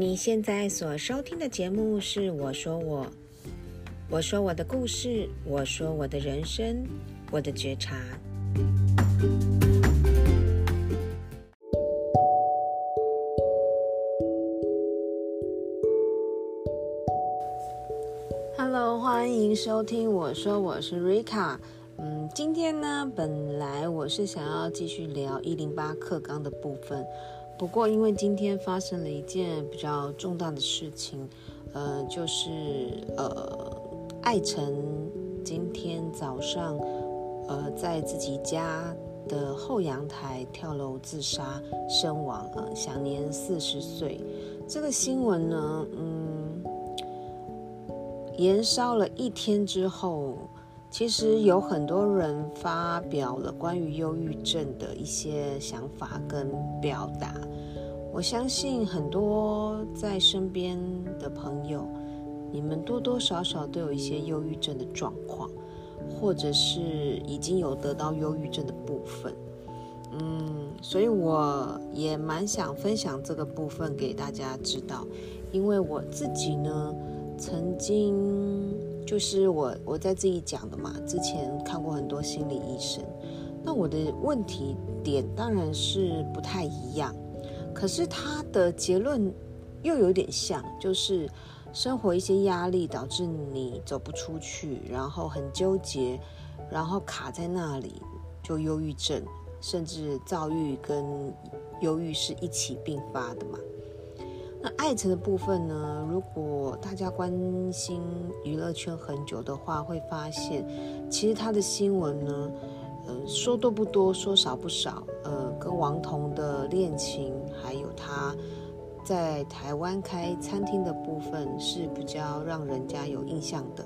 你现在所收听的节目是我说我的故事，我说我的人生，我的觉察。Hello， 欢迎收听我说我是 Rika。今天呢，本来我是想要继续聊108课纲的部分。不过因为今天发生了一件比较重大的事情，就是艾辰今天早上在自己家的后阳台跳楼自杀身亡，享年40岁。这个新闻呢，延烧了一天之后，其实有很多人发表了关于忧郁症的一些想法跟表达。我相信很多在身边的朋友，你们多多少少都有一些忧郁症的状况，或者是已经有得到忧郁症的部分。所以我也蛮想分享这个部分给大家知道，因为我自己呢，曾经就是我在自己讲的嘛，之前看过很多心理医生，那我的问题点当然是不太一样，可是他的结论又有点像，就是生活一些压力导致你走不出去，然后很纠结，然后卡在那里，就忧郁症，甚至躁郁跟忧郁是一起并发的嘛。那艾辰的部分呢，如果大家关心娱乐圈很久的话，会发现其实他的新闻呢，说多不多，说少不少，跟王彤的恋情，还有他在台湾开餐厅的部分是比较让人家有印象的。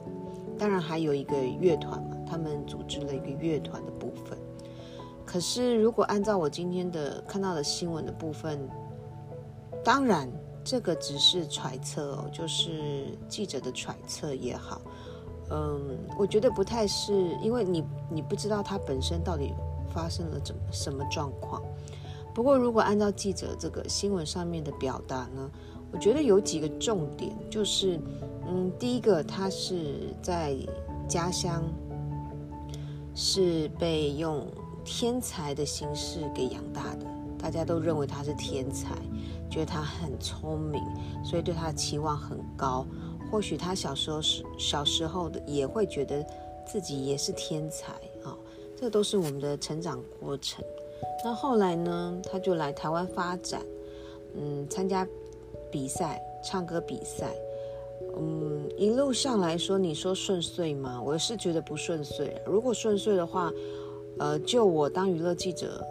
当然还有一个乐团嘛，他们组织了一个乐团的部分。可是如果按照我今天的看到的新闻的部分，当然这个只是揣测就是记者的揣测也好，我觉得不太是，因为你不知道他本身到底发生了什么状况。不过如果按照记者这个新闻上面的表达呢，我觉得有几个重点，就是第一个，他是在家乡是被用天才的形式给养大的，大家都认为他是天才，觉得他很聪明，所以对他的期望很高。或许他小时候也会觉得自己也是天才啊，这都是我们的成长过程。那后来呢，他就来台湾发展，参加比赛，唱歌比赛，一路上来说，你说顺遂吗？我是觉得不顺遂。如果顺遂的话，就我当娱乐记者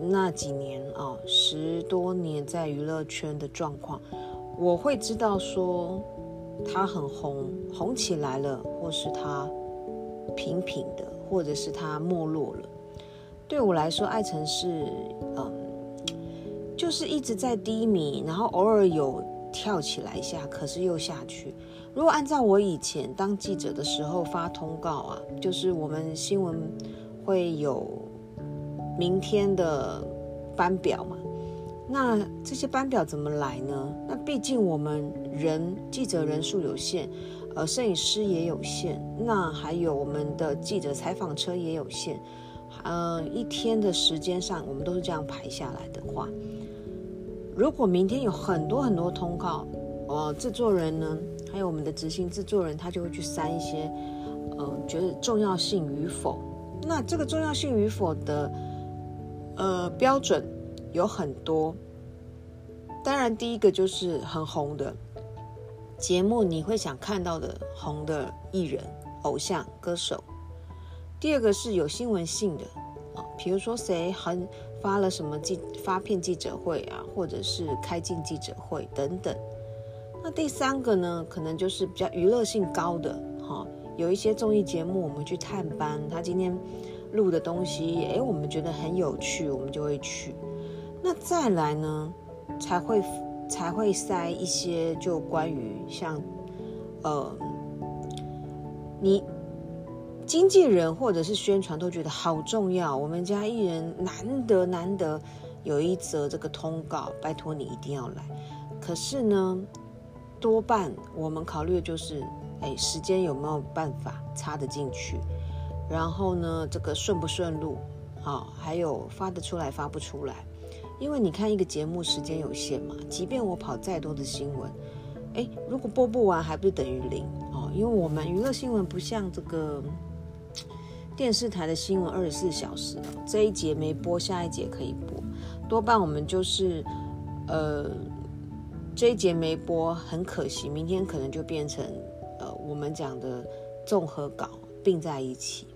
那几年啊，10多年在娱乐圈的状况，我会知道说他很红起来了，或是他平平的，或者是他没落了。对我来说，艾辰是就是一直在低迷，然后偶尔有跳起来一下，可是又下去。如果按照我以前当记者的时候发通告啊，就是我们新闻会有明天的班表嘛，那这些班表怎么来呢？那毕竟我们记者人数有限，摄影师也有限，那还有我们的记者采访车也有限，一天的时间上我们都是这样排下来的话，如果明天有很多很多通告，制作人呢，还有我们的执行制作人，他就会去删一些觉得重要性与否。那这个重要性与否的标准有很多，当然第一个就是很红的节目，你会想看到的红的艺人、偶像、歌手。第二个是有新闻性的，比如说谁很发了什么发片记者会啊，或者是开镜记者会等等。那第三个呢，可能就是比较娱乐性高的，有一些综艺节目我们去探班，他今天录的东西我们觉得很有趣，我们就会去。那再来呢，才会塞一些就关于像你经纪人或者是宣传都觉得好重要，我们家艺人难得有一则这个通告，拜托你一定要来。可是呢，多半我们考虑的就是，时间有没有办法插得进去，然后呢，这个顺不顺路，还有发得出来发不出来。因为你看一个节目时间有限嘛，即便我跑再多的新闻，如果播不完还不是等于零哦。因为我们娱乐新闻不像这个电视台的新闻24小时，这一节没播下一节可以播，多半我们就是这一节没播，很可惜，明天可能就变成我们讲的综合稿并在一起。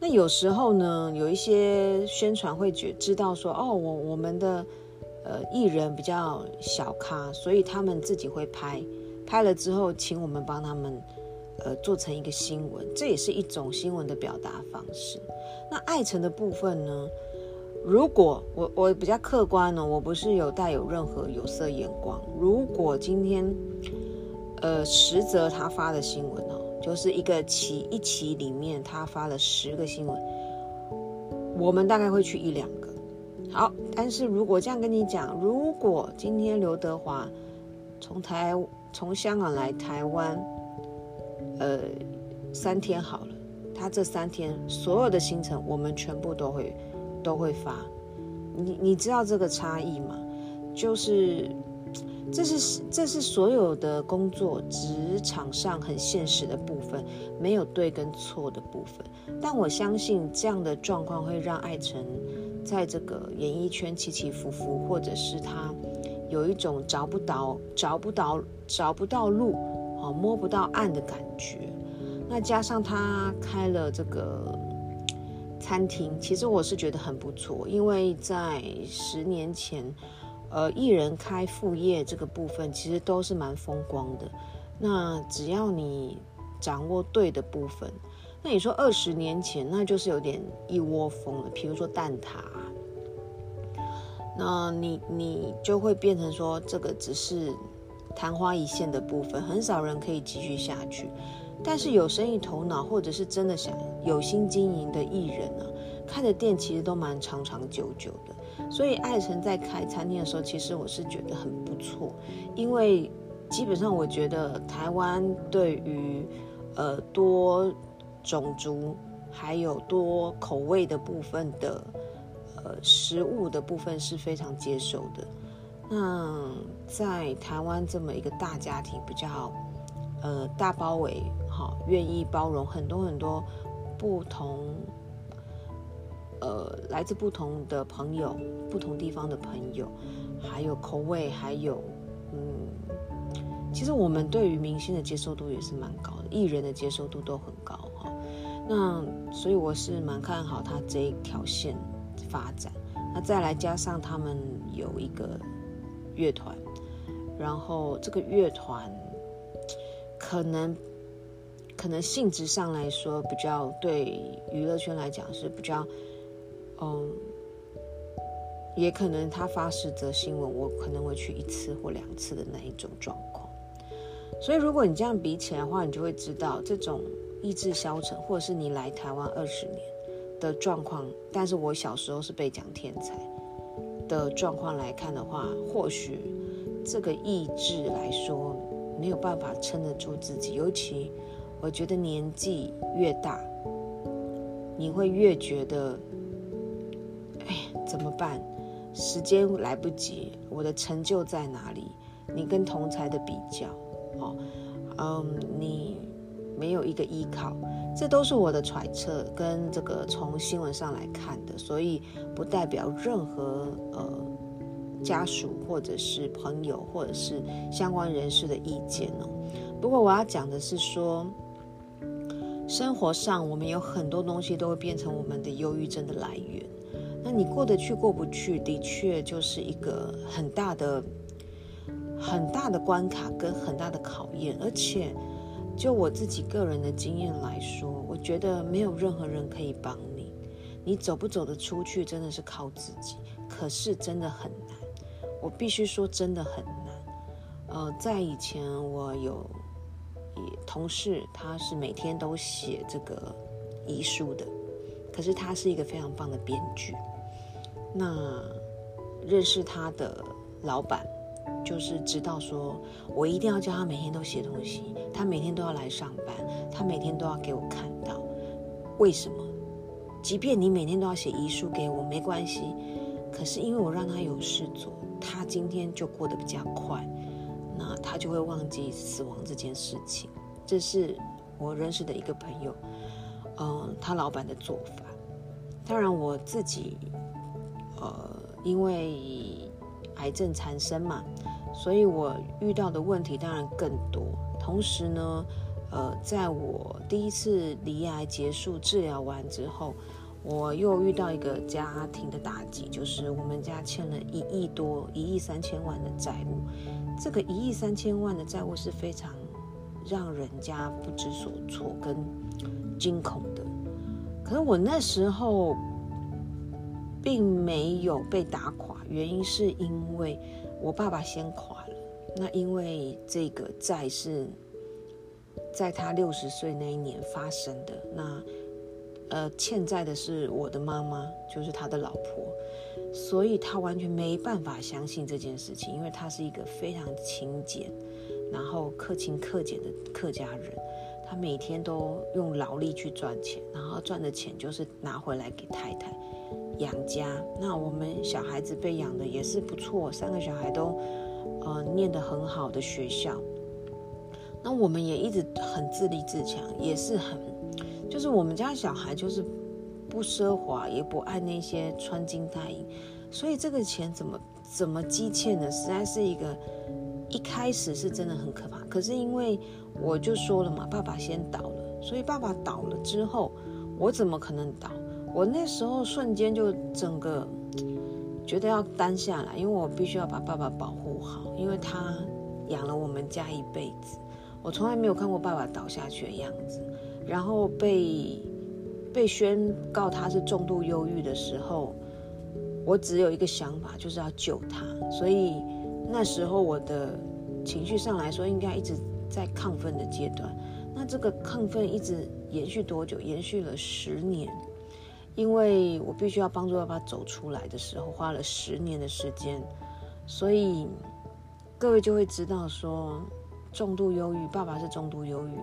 那有时候呢，有一些宣传会知道说，我们的艺人比较小咖，所以他们自己会拍了之后请我们帮他们做成一个新闻，这也是一种新闻的表达方式。那艾诚的部分呢，如果我比较客观呢，我不是带有任何有色眼光，如果今天实则他发的新闻就是一期里面他发了10个新闻，我们大概会去1-2个。好，但是如果这样跟你讲，如果今天刘德华从香港来台湾3天好了，他这3天所有的行程我们全部都会发。你知道这个差异吗？就是这是所有的工作职场上很现实的部分，没有对跟错的部分。但我相信这样的状况会让艾诚在这个演艺圈起起伏伏，或者是他有一种找不到路，摸不到岸的感觉。那加上他开了这个餐厅，其实我是觉得很不错，因为在10年前艺人开副业这个部分其实都是蛮风光的，那只要你掌握对的部分。那你说20年前那就是有点一窝蜂了，比如说蛋挞，那你就会变成说这个只是昙花一现的部分，很少人可以继续下去。但是有生意头脑或者是真的想有心经营的艺人开的店其实都蛮长长久久的。所以艾诚在开餐厅的时候，其实我是觉得很不错，因为基本上我觉得台湾对于多种族还有多口味的部分的食物的部分是非常接受的。那在台湾这么一个大家庭比较大包围，愿意包容很多很多不同来自不同的朋友，不同地方的朋友，还有口味，还有其实我们对于明星的接受度也是蛮高的，艺人的接受度都很高那所以我是蛮看好他这一条线发展。那再来加上他们有一个乐团，然后这个乐团可能性质上来说比较，对娱乐圈来讲是比较也可能他发10则新闻，我可能会去1次或2次的那一种状况。所以如果你这样比起来的话，你就会知道这种意志消沉，或者是你来台湾20年的状况，但是我小时候是被讲天才的状况来看的话，或许这个意志来说没有办法撑得住自己。尤其我觉得年纪越大，你会越觉得怎么办？时间来不及，我的成就在哪里？你跟同侪的比较，你没有一个依靠，这都是我的揣测跟这个从新闻上来看的，所以不代表任何家属或者是朋友或者是相关人士的意见不过我要讲的是说，生活上我们有很多东西都会变成我们的忧郁症的来源。那你过得去过不去，的确就是一个很大的关卡跟很大的考验。而且就我自己个人的经验来说，我觉得没有任何人可以帮你，你走不走得出去真的是靠自己，可是真的很难，我必须说真的很难。在以前我有同事，他是每天都写这个遗书的，可是他是一个非常棒的编剧。那认识他的老板就是知道说我一定要叫他每天都写东西，他每天都要来上班，他每天都要给我看到。为什么？即便你每天都要写遗书给我没关系，可是因为我让他有事做，他今天就过得比较快，那他就会忘记死亡这件事情。这是我认识的一个朋友，他老板的做法。当然我自己因为癌症缠身嘛，所以我遇到的问题当然更多。同时呢，在我第一次罹癌结束治疗完之后，我又遇到一个家庭的打击，就是我们家欠了1亿3千万的债务。这个1亿3千万的债务是非常让人家不知所措跟惊恐的。可是我那时候并没有被打垮，原因是因为我爸爸先垮了。那因为这个债是在他60岁那一年发生的，那欠债的是我的妈妈，就是他的老婆，所以他完全没办法相信这件事情，因为他是一个非常勤俭然后克勤克俭的客家人，他每天都用劳力去赚钱，然后赚的钱就是拿回来给太太养家。那我们小孩子被养的也是不错，3个小孩都念得很好的学校，那我们也一直很自立自强，也是很就是我们家小孩就是不奢华也不爱那些穿金戴银，所以这个钱怎么积欠呢，实在是一个一开始是真的很可怕。可是因为我就说了嘛，爸爸先倒了，所以爸爸倒了之后我怎么可能倒，我那时候瞬间就整个觉得要担下来，因为我必须要把爸爸保护好，因为他养了我们家一辈子，我从来没有看过爸爸倒下去的样子。然后被宣告他是重度忧郁的时候，我只有一个想法，就是要救他，所以那时候我的情绪上来说应该一直在亢奋的阶段。那这个亢奋一直延续多久？延续了10年，因为我必须要帮助爸爸走出来的时候花了10年的时间，所以各位就会知道说重度忧郁，爸爸是重度忧郁，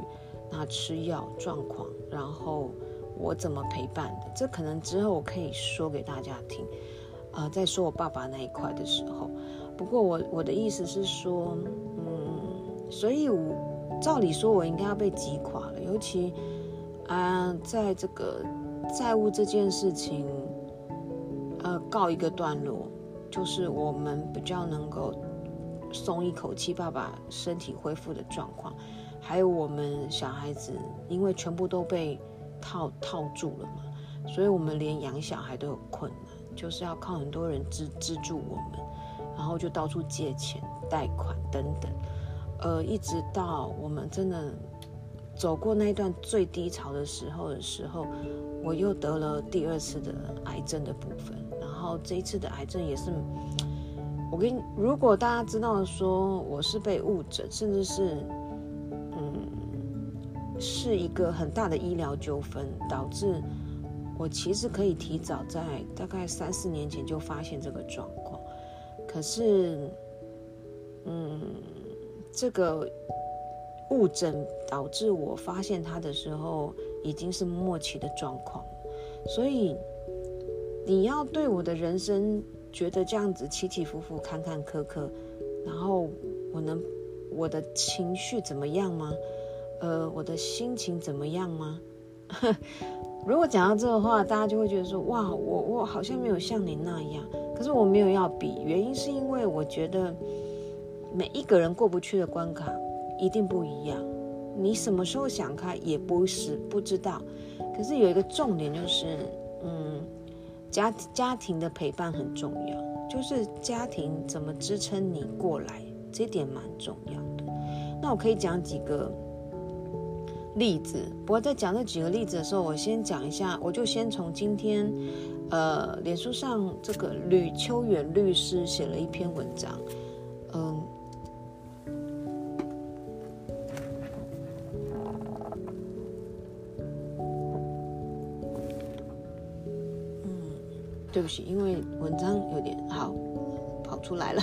那吃药状况，然后我怎么陪伴的，这可能之后我可以说给大家听，在说我爸爸那一块的时候。不过我的意思是说，所以照理说我应该要被击垮了，尤其在这个债务这件事情告一个段落，就是我们比较能够松一口气，爸爸身体恢复的状况，还有我们小孩子因为全部都被套住了嘛，所以我们连养小孩都有困难，就是要靠很多人资助我们，然后就到处借钱贷款等等，一直到我们真的走过那一段最低潮的时候，我又得了第2次的癌症的部分。然后这一次的癌症也是如果大家知道说我是被误诊，甚至是一个很大的医疗纠纷，导致我其实可以提早在大概3-4年前就发现这个状况。可是这个误诊导致我发现它的时候已经是末期的状况，所以你要对我的人生觉得这样子起起伏伏坎坎坷坷，然后我的情绪怎么样吗？我的心情怎么样吗？如果讲到这个话，大家就会觉得说，哇，我好像没有像你那样。可是我没有要比，原因是因为我觉得每一个人过不去的关卡一定不一样，你什么时候想开也不知道。可是有一个重点就是家庭的陪伴很重要，就是家庭怎么支撑你过来，这点蛮重要的。那我可以讲几个例子，不过在讲这几个例子的时候，我先讲一下，我就先从今天脸书上这个吕秋远律师写了一篇文章，对不起，因为文章有点跑出来了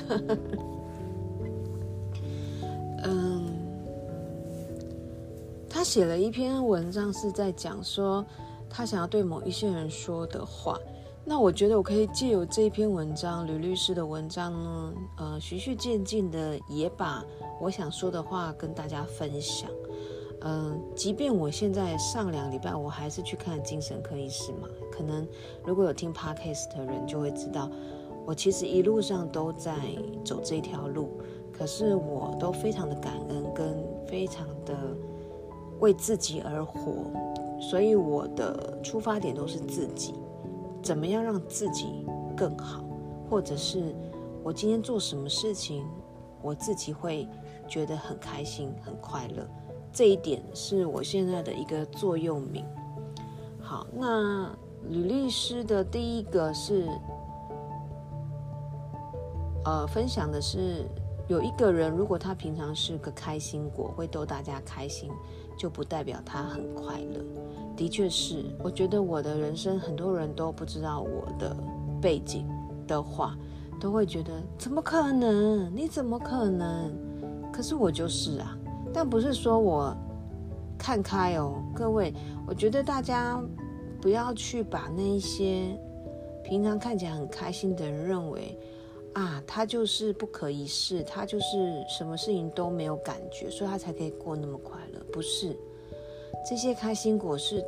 他写了一篇文章是在讲说他想要对某一些人说的话。那我觉得我可以借由这篇文章，吕律师的文章呢，循序渐进的也把我想说的话跟大家分享。即便我现在上2个礼拜我还是去看精神科医师嘛，可能如果有听 podcast 的人就会知道，我其实一路上都在走这条路，可是我都非常的感恩跟非常的为自己而活，所以我的出发点都是自己怎么样让自己更好，或者是我今天做什么事情我自己会觉得很开心很快乐，这一点是我现在的一个座右铭。好，那吕律师的第一个是分享的是，有一个人如果他平常是个开心果，会逗大家开心，就不代表他很快乐。的确是，我觉得我的人生很多人都不知道我的背景的话，都会觉得怎么可能，你怎么可能，可是我就是啊。但不是说我看开哦，各位，我觉得大家不要去把那一些平常看起来很开心的人认为啊，他就是不可一世，他就是什么事情都没有感觉，所以他才可以过那么快乐。不是，这些开心果是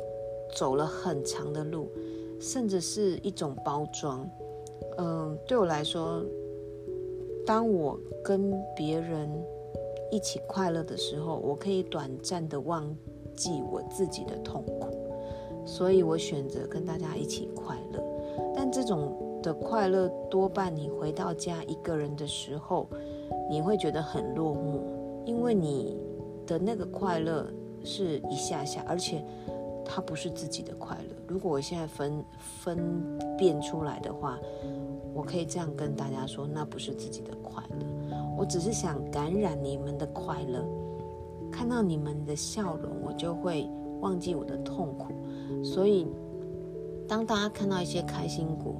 走了很长的路，甚至是一种包装。对我来说，当我跟别人一起快乐的时候，我可以短暂的忘记我自己的痛苦，所以我选择跟大家一起快乐。但这种的快乐多半你回到家一个人的时候你会觉得很落寞，因为你的那个快乐是一下下，而且它不是自己的快乐。如果我现在 分辨出来的话，我可以这样跟大家说，那不是自己的快乐，我只是想感染你们的快乐，看到你们的笑容我就会忘记我的痛苦。所以当大家看到一些开心果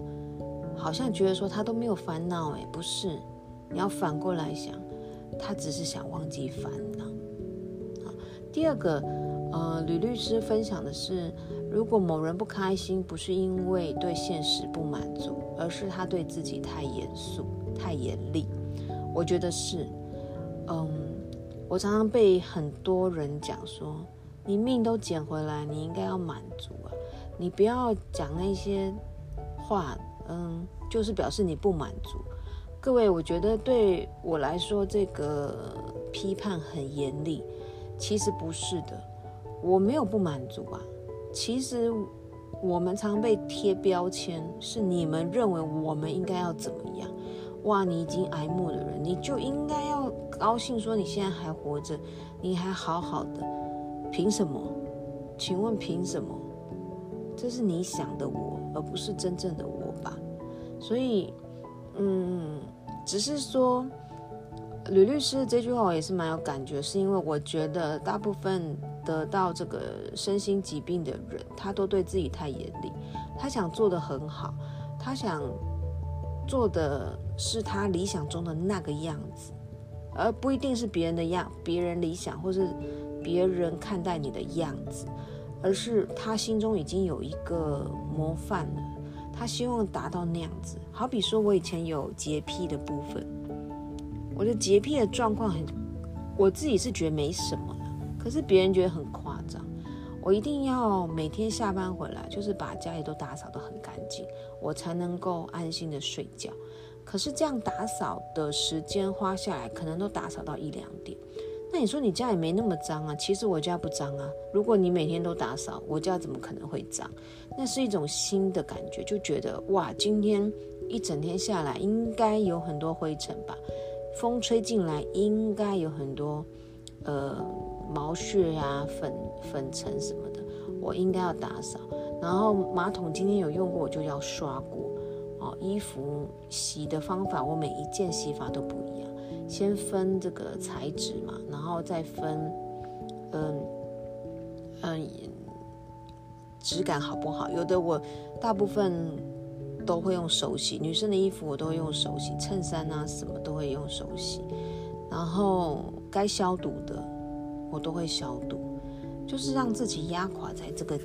好像觉得说他都没有烦恼，不是，你要反过来想，他只是想忘记烦恼。第二个，吕律师分享的是，如果某人不开心，不是因为对现实不满足，而是他对自己太严肃、太严厉。我觉得是，我常常被很多人讲说，你命都捡回来，你应该要满足啊，你不要讲那些话。就是表示你不满足。各位，我觉得对我来说这个批判很严厉，其实不是的，我没有不满足啊。其实我们常被贴标签，是你们认为我们应该要怎么样，哇，你已经癌末的人你就应该要高兴说你现在还活着，你还好好的，凭什么？请问凭什么？这是你想的我，而不是真正的我吧。所以只是说吕律师这句话我也是蛮有感觉，是因为我觉得大部分得到这个身心疾病的人，他都对自己太严厉，他想做得很好，他想做的是他理想中的那个样子，而不一定是别人的样，别人理想或是别人看待你的样子，而是他心中已经有一个模范了，他希望达到那样子。好比说我以前有洁癖的部分，我的洁癖的状况我自己是觉得没什么了，可是别人觉得很夸张。我一定要每天下班回来就是把家里都打扫得很干净，我才能够安心的睡觉。可是这样打扫的时间花下来可能都打扫到1-2点，那你说你家也没那么脏啊，其实我家不脏啊，如果你每天都打扫，我家怎么可能会脏？那是一种新的感觉，就觉得哇，今天一整天下来应该有很多灰尘吧，风吹进来应该有很多毛屑啊、粉尘什么的，我应该要打扫。然后马桶今天有用过我就要刷过衣服洗的方法我每一件洗法都不一样，先分这个材质嘛，然后再分质感好不好。有的我大部分都会用手洗，女生的衣服我都会用手洗，衬衫啊什么都会用手洗，然后该消毒的我都会消毒。就是让自己压垮在这个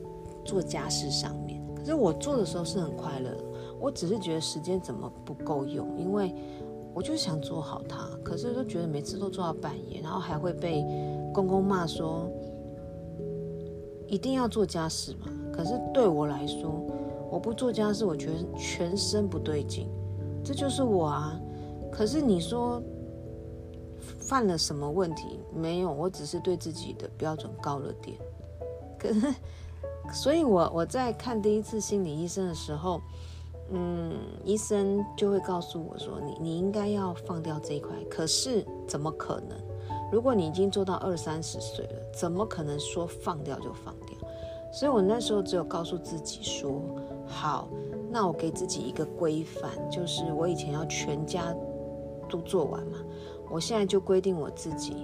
做家事上面。可是我做的时候是很快乐的，我只是觉得时间怎么不够用，因为我就想做好它，可是就觉得每次都做到半夜，然后还会被公公骂说一定要做家事嘛。可是对我来说，我不做家事我觉得全身不对劲，这就是我啊。可是你说犯了什么问题？没有，我只是对自己的标准高了点。可是所以我在看第一次心理医生的时候，医生就会告诉我说你应该要放掉这一块。可是怎么可能？如果你已经做到20-30岁了，怎么可能说放掉就放掉？所以我那时候只有告诉自己说，好，那我给自己一个规范，就是我以前要全家都做完嘛，我现在就规定我自己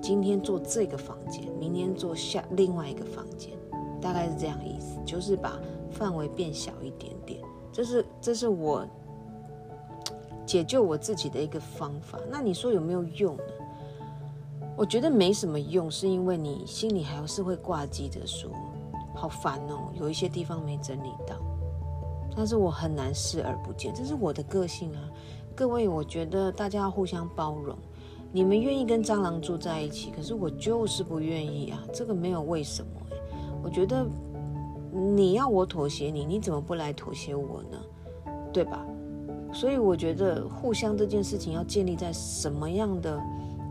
今天做这个房间，明天做另外一个房间，大概是这样的意思，就是把范围变小一点点。这是我解救我自己的一个方法。那你说有没有用呢？我觉得没什么用，是因为你心里还是会挂记着说好烦哦，有一些地方没整理到，但是我很难视而不见，这是我的个性啊。各位，我觉得大家要互相包容，你们愿意跟蟑螂住在一起，可是我就是不愿意啊，这个没有为什么。我觉得你要我妥协你，你怎么不来妥协我呢？对吧？所以我觉得互相这件事情要建立在什么样的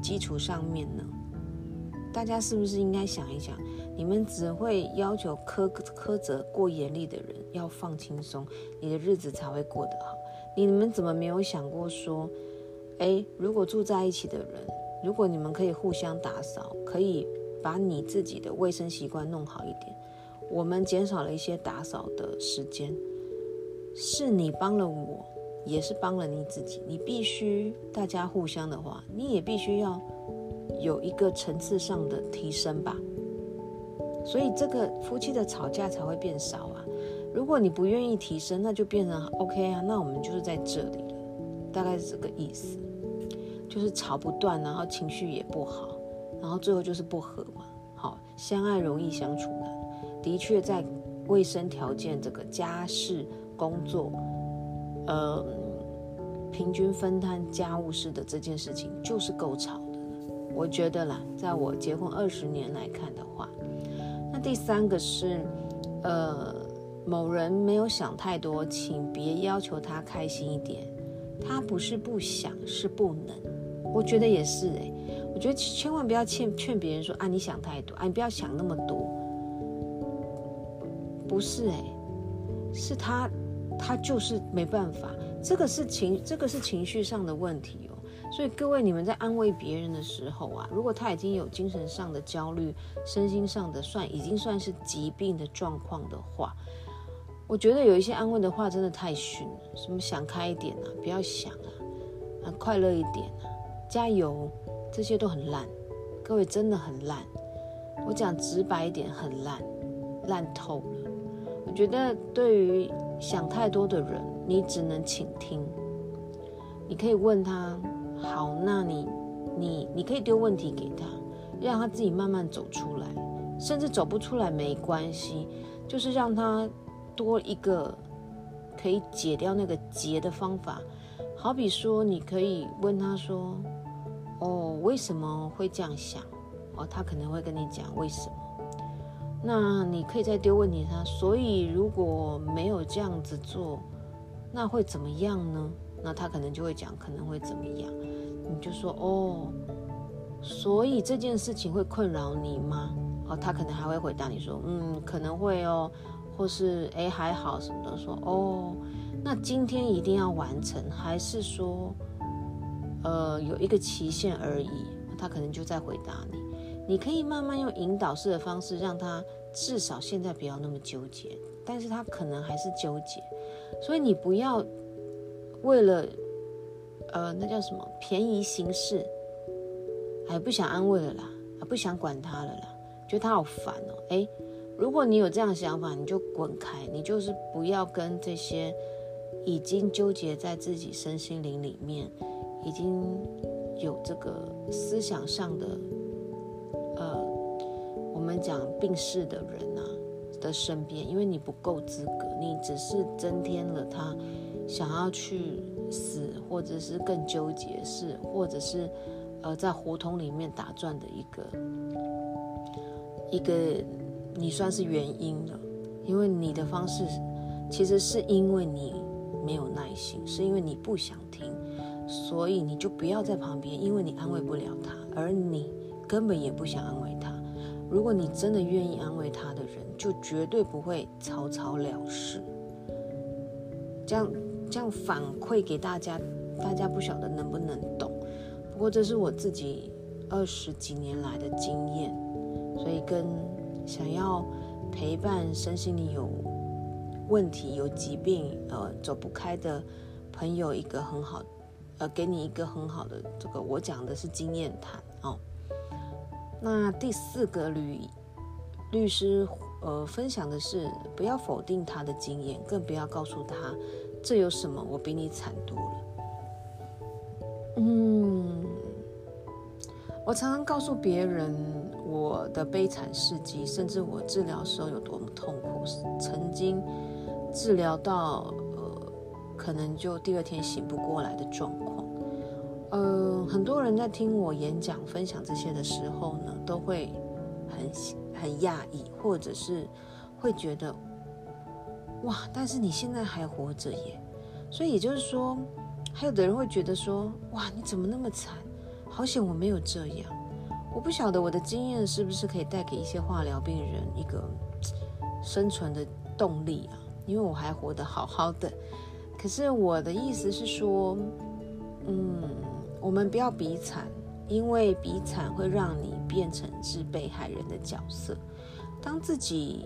基础上面呢？大家是不是应该想一想，你们只会要求苛责过严厉的人要放轻松，你的日子才会过得好。你们怎么没有想过说，如果住在一起的人，如果你们可以互相打扫，可以把你自己的卫生习惯弄好一点，我们减少了一些打扫的时间，是你帮了我，也是帮了你自己。你必须大家互相的话，你也必须要有一个层次上的提升吧，所以这个夫妻的吵架才会变少啊。如果你不愿意提升，那就变成 OK 啊，那我们就是在这里了，大概是这个意思，就是吵不断，然后情绪也不好，然后最后就是不和嘛。好，相爱容易相处难，的确在卫生条件、这个家事工作平均分摊家务事的这件事情就是够吵的了，我觉得啦，在我结婚20年来看的话。那第三个是某人没有想太多，请别要求他开心一点，他不是不想，是不能。我觉得也是我觉得千万不要劝别人说你想太多，你不要想那么多，不是是他就是没办法，这个是情绪上的问题哦。所以各位，你们在安慰别人的时候啊，如果他已经有精神上的焦虑、身心上的已经算是疾病的状况的话，我觉得有一些安慰的话真的太逊了，什么想开一点啊，不要想啊，快乐一点啊，加油，这些都很烂，各位真的很烂，我讲直白一点，很烂，烂透了。我觉得对于想太多的人，你只能倾听，你可以问他，好，那你可以丢问题给他，让他自己慢慢走出来，甚至走不出来没关系，就是让他多一个可以解掉那个结的方法。好比说，你可以问他说，为什么会这样想？他可能会跟你讲为什么。那你可以再丢问题他，所以如果没有这样子做，那会怎么样呢？那他可能就会讲可能会怎么样，你就说所以这件事情会困扰你吗？他可能还会回答你说可能会或是还好什么的，说那今天一定要完成，还是说有一个期限而已，他可能就在回答你。你可以慢慢用引导式的方式让他至少现在不要那么纠结，但是他可能还是纠结，所以你不要为了那叫什么便宜行事，不想安慰了啦，不想管他了啦，觉得他好烦如果你有这样的想法，你就滚开，你就是不要跟这些已经纠结在自己身心灵里面，已经有这个思想上的们讲病逝的人啊的身边，因为你不够资格，你只是增添了他想要去死，或者是更纠结是，或者是在胡同里面打转的一个你算是原因了。因为你的方式其实是因为你没有耐心，是因为你不想听，所以你就不要在旁边，因为你安慰不了他，而你根本也不想安慰他。如果你真的愿意安慰他的人，就绝对不会草草了事。这样反馈给大家，大家不晓得能不能懂。不过这是我自己20几年来的经验，所以跟想要陪伴身心里有问题、有疾病、走不开的朋友一个很好，给你一个很好的这个，我讲的是经验谈哦。那第4个律师分享的是，不要否定他的经验，更不要告诉他这有什么，我比你惨多了。我常常告诉别人我的悲惨事迹，甚至我治疗时候有多么痛苦，曾经治疗到可能就第二天醒不过来的状况。很多人在听我演讲分享这些的时候呢，都会很讶异，或者是会觉得哇，但是你现在还活着耶。所以也就是说，还有的人会觉得说，哇，你怎么那么惨，好险我没有这样。我不晓得我的经验是不是可以带给一些化疗病人一个生存的动力啊，因为我还活得好好的。可是我的意思是说，我们不要比惨，因为比惨会让你变成是被害人的角色。当自己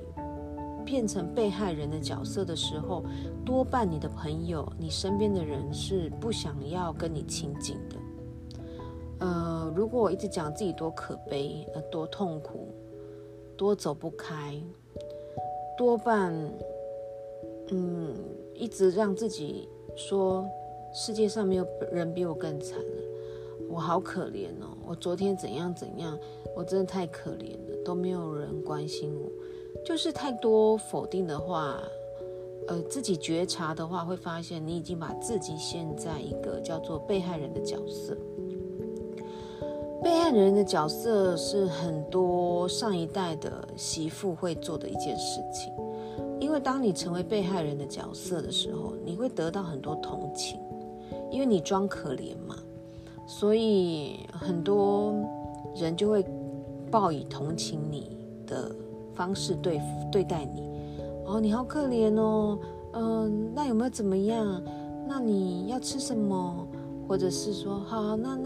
变成被害人的角色的时候，多半你的朋友、你身边的人是不想要跟你亲近的。如果我一直讲自己多可悲、多痛苦、多走不开，多半一直让自己说世界上没有人比我更惨了，我好可怜哦，我昨天怎样怎样，我真的太可怜了，都没有人关心我。就是太多否定的话，自己觉察的话，会发现你已经把自己陷在一个叫做被害人的角色。被害人的角色是很多上一代的媳妇会做的一件事情，因为当你成为被害人的角色的时候，你会得到很多同情，因为你装可怜嘛，所以很多人就会报以同情你的方式对待你。哦，你好可怜哦，那有没有怎么样？那你要吃什么？或者是说，好，那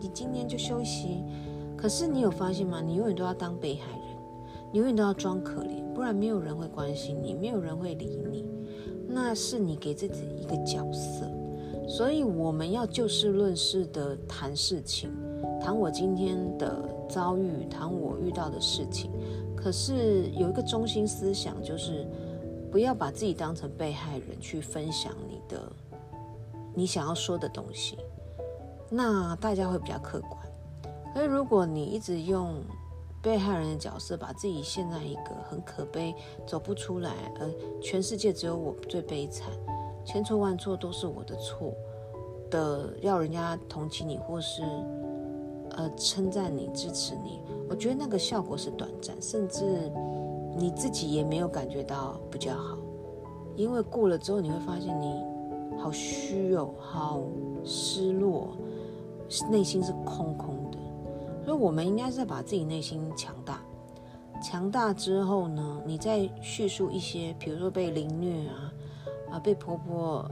你今天就休息。可是你有发现吗？你永远都要当被害人，你永远都要装可怜，不然没有人会关心你，没有人会理你。那是你给自己一个角色。所以我们要就事论事的谈事情，谈我今天的遭遇，谈我遇到的事情。可是有一个中心思想，就是不要把自己当成被害人去分享你想要说的东西，那大家会比较客观。而如果你一直用被害人的角色，把自己陷在一个很可悲、走不出来，全世界只有我最悲惨，千错万错都是我的错的，要人家同情你，或是称赞你、支持你，我觉得那个效果是短暂，甚至你自己也没有感觉到比较好。因为过了之后，你会发现你好虚哦，好失落，内心是空空的。所以我们应该是把自己内心强大，强大之后呢，你再叙述一些，比如说被凌虐啊，被婆婆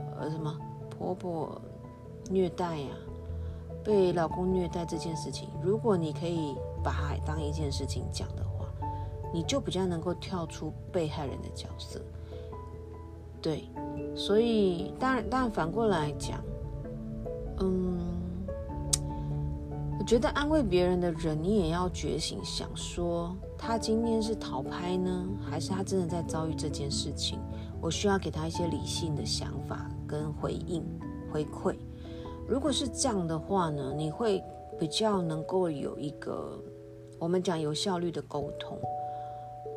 虐待啊，被老公虐待这件事情，如果你可以把它当一件事情讲的话，你就比较能够跳出被害人的角色。对，所以当然反过来讲，我觉得安慰别人的人，你也要觉醒，想说他今天是逃拍呢，还是他真的在遭遇这件事情，我需要给他一些理性的想法跟回馈。如果是这样的话呢，你会比较能够有一个我们讲有效率的沟通。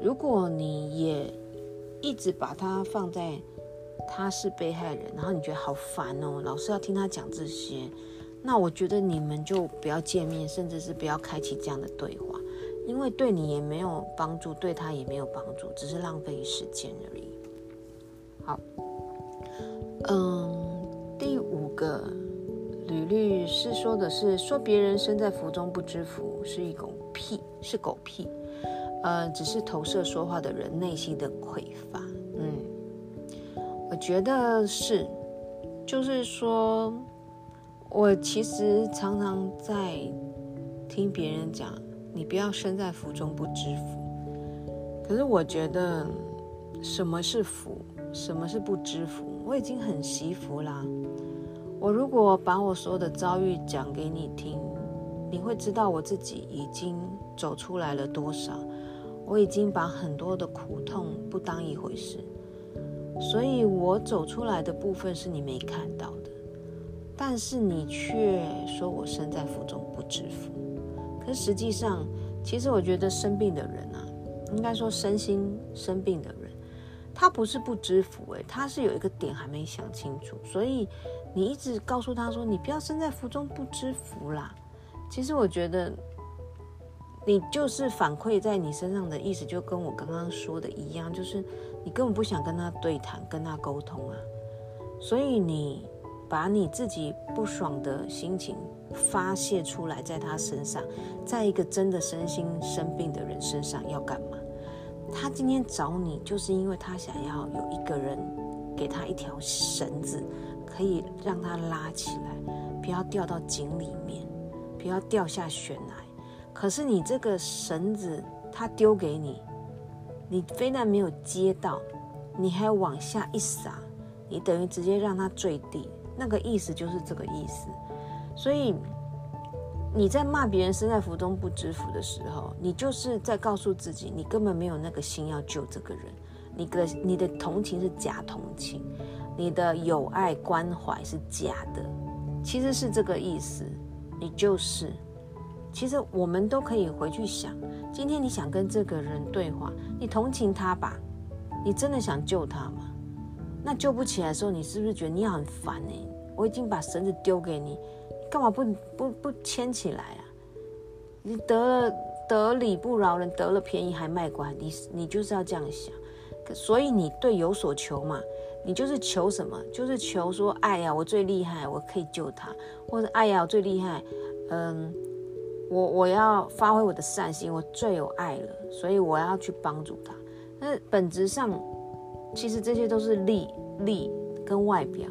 如果你也一直把它放在他是被害人，然后你觉得好烦哦，老是要听他讲这些，那我觉得你们就不要见面，甚至是不要开启这样的对话，因为对你也没有帮助，对他也没有帮助，只是浪费时间而已。好，第五个吕律师说的是，说别人身在福中不知福是一种屁，是狗屁，只是投射说话的人内心的匮乏。我觉得是，就是说我其实常常在听别人讲你不要身在福中不知福，可是我觉得什么是福，什么是不知福，我已经很惜福啦。我如果把我所有的遭遇讲给你听，你会知道我自己已经走出来了多少，我已经把很多的苦痛不当一回事，所以我走出来的部分是你没看到的，但是你却说我身在福中不知福。可实际上，其实我觉得生病的人啊，应该说身心生病的人，他不是不知福，他是有一个点还没想清楚，所以你一直告诉他说你不要身在福中不知福啦。其实我觉得你就是反馈在你身上的意思，就跟我刚刚说的一样，就是你根本不想跟他对谈，跟他沟通啊，所以你把你自己不爽的心情发泄出来在他身上，在一个真的身心生病的人身上要干嘛？他今天找你就是因为他想要有一个人给他一条绳子，可以让他拉起来，不要掉到井里面，不要掉下悬崖。可是你这个绳子他丢给你，你非但没有接到，你还往下一撒，你等于直接让他坠地，那个意思就是这个意思。所以你在骂别人身在福中不知福的时候，你就是在告诉自己你根本没有那个心要救这个人，你的同情是假同情，你的友爱关怀是假的，其实是这个意思。你就是其实我们都可以回去想，今天你想跟这个人对话，你同情他吧，你真的想救他吗？那救不起来的时候，你是不是觉得你很烦？我已经把绳子丢给你，干嘛不牵起来啊？你得理不饶人，得了便宜还卖乖，你就是要这样想。所以你对有所求嘛，你就是求什么？就是求说，哎呀，我最厉害，我可以救他，或者哎呀，我最厉害，我要发挥我的善心，我最有爱了，所以我要去帮助他。那本质上，其实这些都是利跟外表，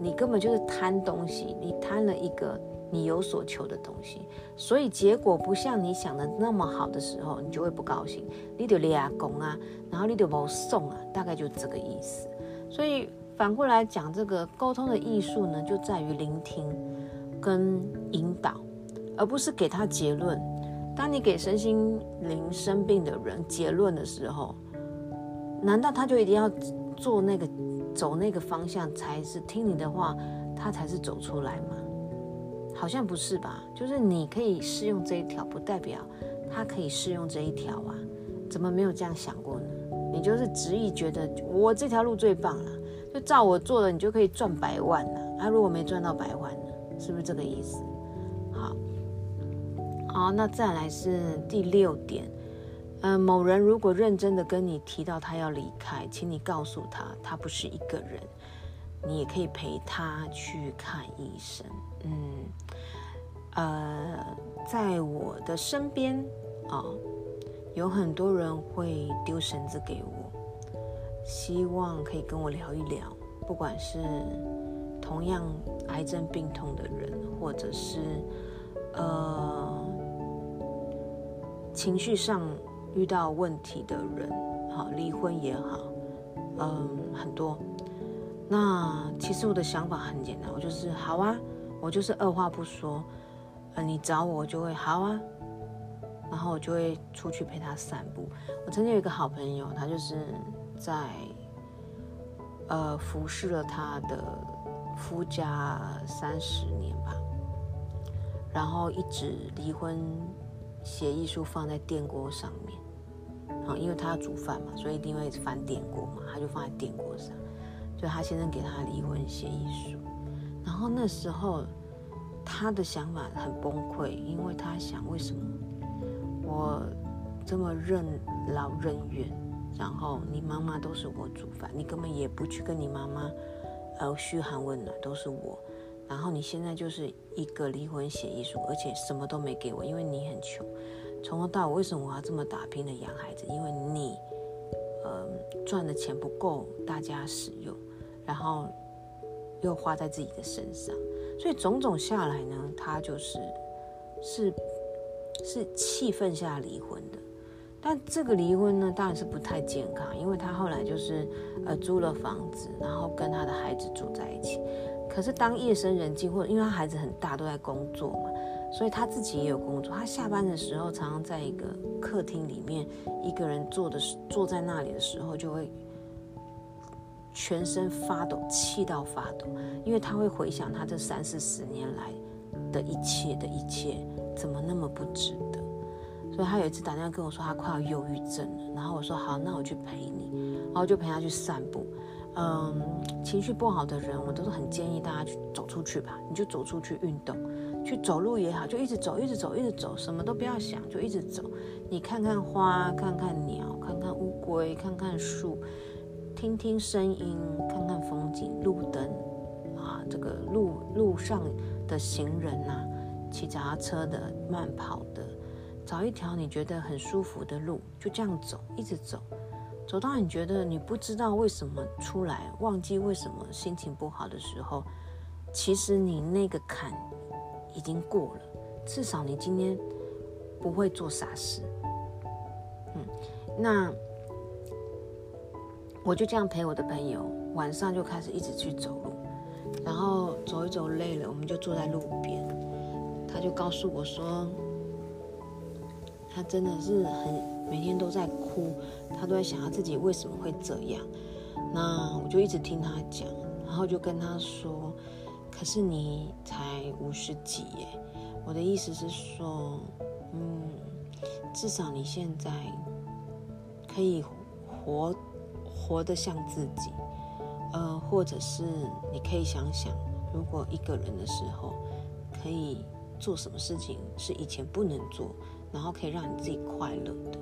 你根本就是贪东西，你贪了一个你有所求的东西，所以结果不像你想的那么好的时候，你就会不高兴，你就抓狂啊，然后你就没送啊，大概就这个意思。所以反过来讲，这个沟通的艺术呢，就在于聆听跟引导，而不是给他结论。当你给身心灵生病的人结论的时候，难道他就一定要做那个走那个方向才是听你的话，他才是走出来吗？好像不是吧？就是你可以适用这一条，不代表他可以适用这一条啊！怎么没有这样想过呢？你就是执意觉得我这条路最棒了，就照我做的，你就可以赚100万了。如果没赚到100万呢，是不是这个意思？好，那再来是第6点，某人如果认真的跟你提到他要离开，请你告诉他，他不是一个人，你也可以陪他去看医生。在我的身边有很多人会丢绳子给我，希望可以跟我聊一聊，不管是同样癌症病痛的人，或者是情绪上遇到问题的人，离婚也好，很多。那其实我的想法很简单，我就是好啊，我就是二话不说，你找我就会好啊，然后我就会出去陪他散步。我曾经有一个好朋友，他就是在服侍了他的夫家30年吧，然后一直离婚协议书放在电锅上面，因为他要煮饭嘛，所以一定会翻电锅嘛，他就放在电锅上，所以他先生给他离婚协议书。然后那时候他的想法很崩溃，因为他想为什么我这么任劳任怨，然后你妈妈都是我煮饭，你根本也不去跟你妈妈嘘寒问暖，都是我。然后你现在就是一个离婚协议书，而且什么都没给我，因为你很穷。从头到尾为什么我要这么打拼的养孩子？因为你赚的钱不够大家使用，然后又花在自己的身上，所以种种下来呢，他就是气愤下离婚的。但这个离婚呢，当然是不太健康，因为他后来就是租了房子，然后跟他的孩子住在一起。可是当夜深人静，或者因为他孩子很大都在工作嘛，所以他自己也有工作，他下班的时候常常在一个客厅里面一个人坐在那里的时候，就会全身发抖，气到发抖，因为他会回想他这30-40年来的一切怎么那么不值得。所以他有一次打电话跟我说他快要忧郁症了，然后我说好，那我去陪你，然后就陪他去散步。情绪不好的人，我都是很建议大家去走出去吧，你就走出去运动，去走路也好，就一直走，什么都不要想，就一直走，你看看花，看看鸟，看看乌龟，看看树，听听声音，看看风景，路灯啊，这个路上的行人啊，骑脚踏车的，慢跑的，找一条你觉得很舒服的路，就这样走，一直走，走到你觉得你不知道为什么出来，忘记为什么心情不好的时候，其实你那个坎已经过了，至少你今天不会做傻事。那我就这样陪我的朋友，晚上就开始一直去走路，然后走一走累了，我们就坐在路边，他就告诉我说他真的是每天都在哭，他都在想他自己为什么会这样。那我就一直听他讲，然后就跟他说，可是你才50几耶，我的意思是说至少你现在可以活得像自己，或者是你可以想想，如果一个人的时候可以做什么事情是以前不能做，然后可以让你自己快乐的。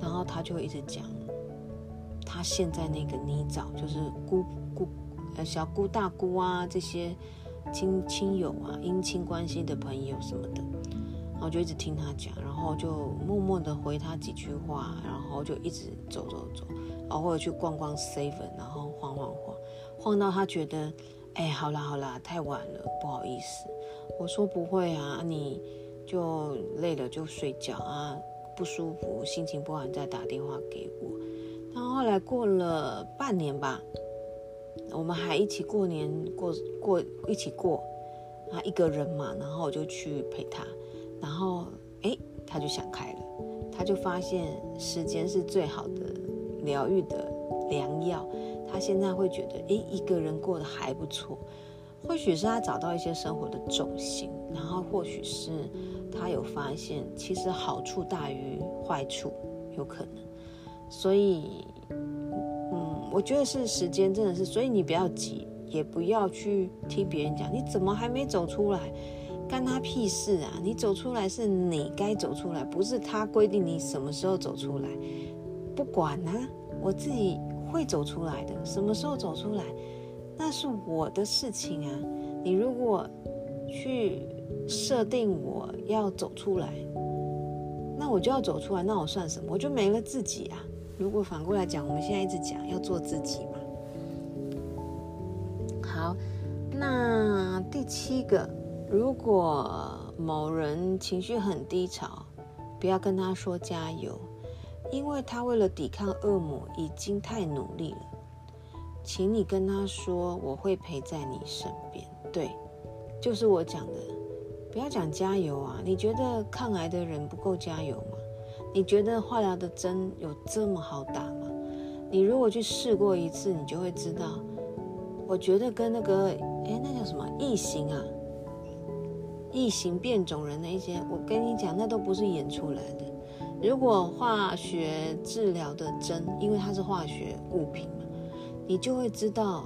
然后他就会一直讲他现在那个泥沼，就是小姑大姑啊，这些亲友啊，姻亲关系的朋友什么的。然后就一直听他讲，然后就默默的回他几句话，然后就一直走，然后或者去逛逛 7-Eleven， 然后晃到他觉得好啦太晚了，不好意思。我说不会啊，你就累了就睡觉啊，不舒服心情不好你再打电话给我。然后后来过了半年吧，我们还一起过年一起过，他一个人嘛，然后我就去陪他，然后他就想开了，他就发现时间是最好的疗愈的良药。他现在会觉得一个人过得还不错，或许是他找到一些生活的重心，然后或许是他有发现其实好处大于坏处，有可能。所以我觉得是时间真的是，所以你不要急，也不要去听别人讲你怎么还没走出来，干他屁事啊，你走出来是你该走出来，不是他规定你什么时候走出来，不管啊，我自己会走出来的，什么时候走出来那是我的事情啊。你如果去设定我要走出来，那我就要走出来，那我算什么，我就没了自己啊。如果反过来讲，我们现在一直讲要做自己嘛。好，那第7个，如果某人情绪很低潮，不要跟他说加油，因为他为了抵抗恶魔已经太努力了。请你跟他说我会陪在你身边。对，就是我讲的，不要讲加油啊。你觉得抗癌的人不够加油吗？你觉得化疗的针有这么好打吗？你如果去试过一次，你就会知道。我觉得跟那个那叫什么异形变种人的一些，我跟你讲那都不是演出来的，如果化学治疗的针，因为它是化学物品嘛，你就会知道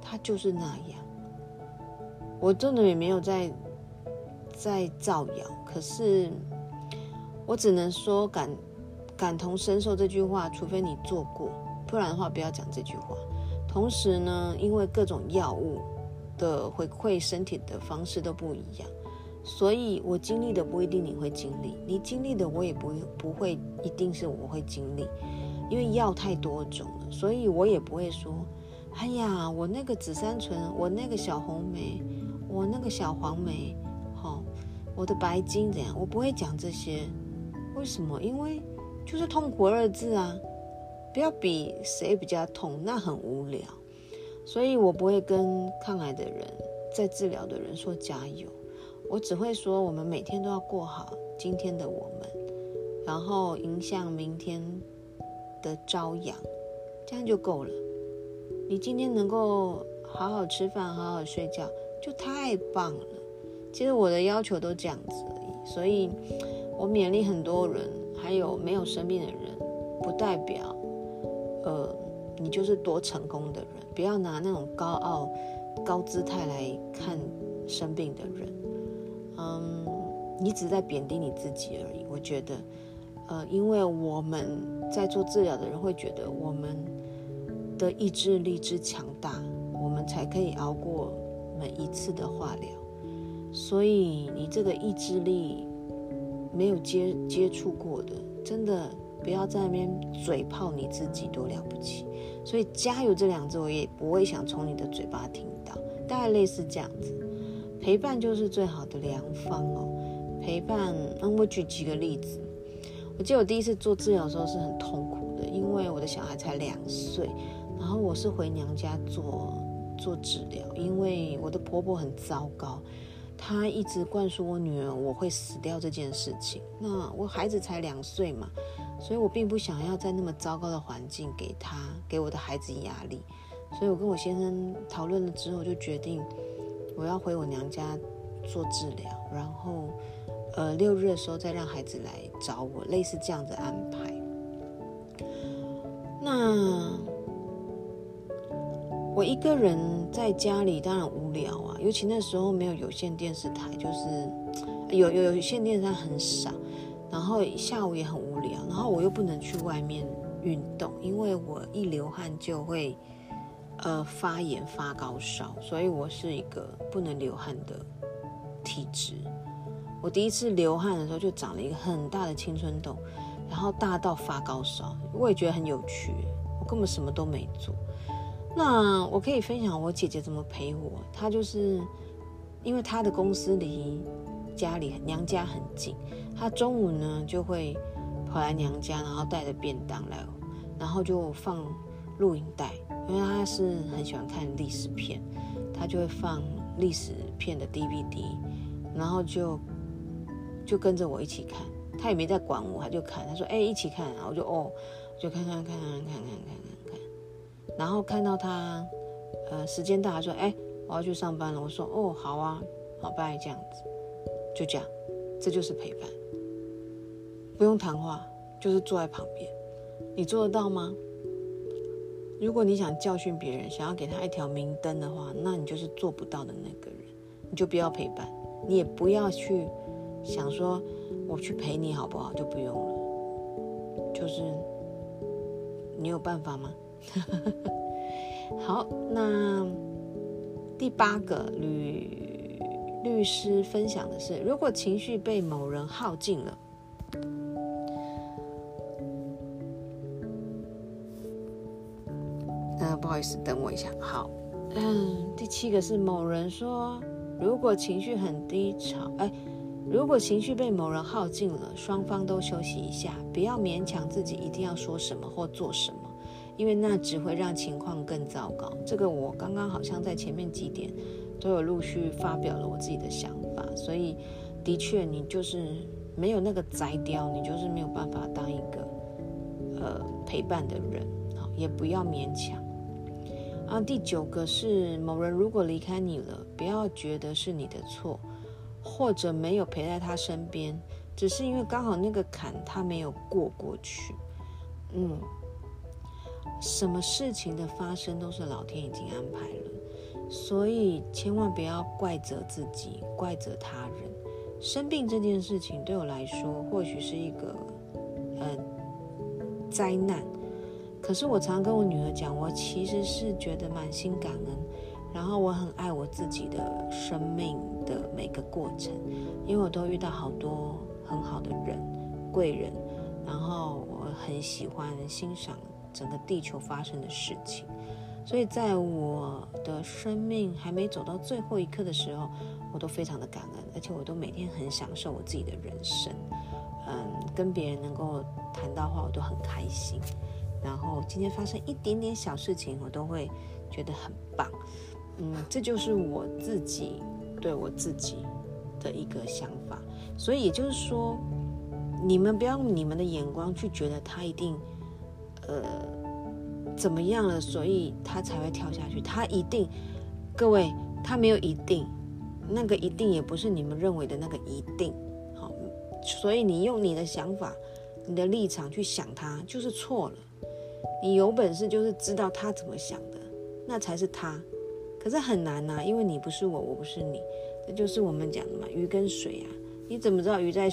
它就是那样。我真的也没有在造谣，可是我只能说感同身受这句话，除非你做过，不然的话不要讲这句话。同时呢，因为各种药物的回馈身体的方式都不一样，所以我经历的不一定你会经历，你经历的我也不会一定是我会经历，因为药太多种了，所以我也不会说，哎呀，我那个紫杉醇，我那个小红莓，我那个小黄莓，我的白金怎样，我不会讲这些。为什么？因为就是痛苦二字啊，不要比谁比较痛，那很无聊。所以我不会跟抗癌的人，在治疗的人说加油，我只会说我们每天都要过好今天的我们，然后迎向明天的朝阳，这样就够了。你今天能够好好吃饭，好好睡觉，就太棒了。其实我的要求都这样子而已，所以我勉励很多人，还有没有生病的人，不代表你就是多成功的人，不要拿那种高傲高姿态来看生病的人。你只在贬低你自己而已。我觉得因为我们在做治疗的人会觉得我们的意志力之强大，我们才可以熬过每一次的化疗，所以你这个意志力没有接触过的，真的不要在那边嘴炮你自己多了不起。所以加油这两字我也不会想从你的嘴巴听到，大概类似这样子。陪伴就是最好的良方哦。陪伴，我举几个例子。我记得我第一次做治疗的时候是很痛苦的，因为我的小孩才2岁，然后我是回娘家做治疗，因为我的婆婆很糟糕，她一直灌输我女儿我会死掉这件事情。那我孩子才2岁嘛，所以我并不想要在那么糟糕的环境给我的孩子压力，所以我跟我先生讨论了之后，就决定我要回我娘家做治疗，然后6日的时候再让孩子来找我，类似这样的安排。那我一个人在家里当然无聊啊，尤其那时候没有有线电视台，就是有线电视台很少，然后下午也很无聊，然后我又不能去外面运动，因为我一流汗就会发炎发高烧，所以我是一个不能流汗的体质。我第一次流汗的时候就长了一个很大的青春痘，然后大到发高烧，我也觉得很有趣，我根本什么都没做。那我可以分享我姐姐怎么陪我，她就是因为她的公司离家里娘家很近，她中午呢就会跑来娘家，然后带着便当来，然后就放录影带，因为她是很喜欢看历史片，她就会放历史片的 DVD， 然后就跟着我一起看，她也没在管我，她就看，她说一起看，然后我就看，然后看到她时间到，她说我要去上班了，我说好啊，好拜，这样子就这样，这就是陪伴，不用谈话，就是坐在旁边，你做得到吗？如果你想教训别人，想要给他一条明灯的话，那你就是做不到的那个人，你就不要陪伴，你也不要去想说我去陪你好不好，就不用了，就是你有办法吗？好，那第8个律师分享的是，如果情绪被某人耗尽了，不好意思，等我一下。好，第7个是某人说，如果情绪很低潮，如果情绪被某人耗尽了，双方都休息一下，不要勉强自己一定要说什么或做什么，因为那只会让情况更糟糕。这个我刚刚好像在前面几点都有陆续发表了我自己的想法，所以的确你就是没有那个摘雕，你就是没有办法当一个陪伴的人，也不要勉强。然后第9个是，某人如果离开你了，不要觉得是你的错，或者没有陪在他身边，只是因为刚好那个坎他没有过去。什么事情的发生都是老天已经安排了，所以千万不要怪责自己，怪责他人。生病这件事情对我来说或许是一个灾难，可是我常跟我女儿讲，我其实是觉得满心感恩，然后我很爱我自己的生命的每个过程，因为我都遇到好多很好的人，贵人，然后我很喜欢欣赏整个地球发生的事情，所以在我的生命还没走到最后一刻的时候，我都非常的感恩，而且我都每天很享受我自己的人生。跟别人能够谈到话我都很开心，然后今天发生一点点小事情我都会觉得很棒。这就是我自己对我自己的一个想法。所以也就是说，你们不要用你们的眼光去觉得他一定怎么样了，所以他才会跳下去。他一定，各位，他没有一定，那个一定也不是你们认为的那个一定。好，所以你用你的想法、你的立场去想他，就是错了。你有本事就是知道他怎么想的，那才是他。可是很难啊，因为你不是我，我不是你，这就是我们讲的嘛，鱼跟水啊。你怎么知道鱼在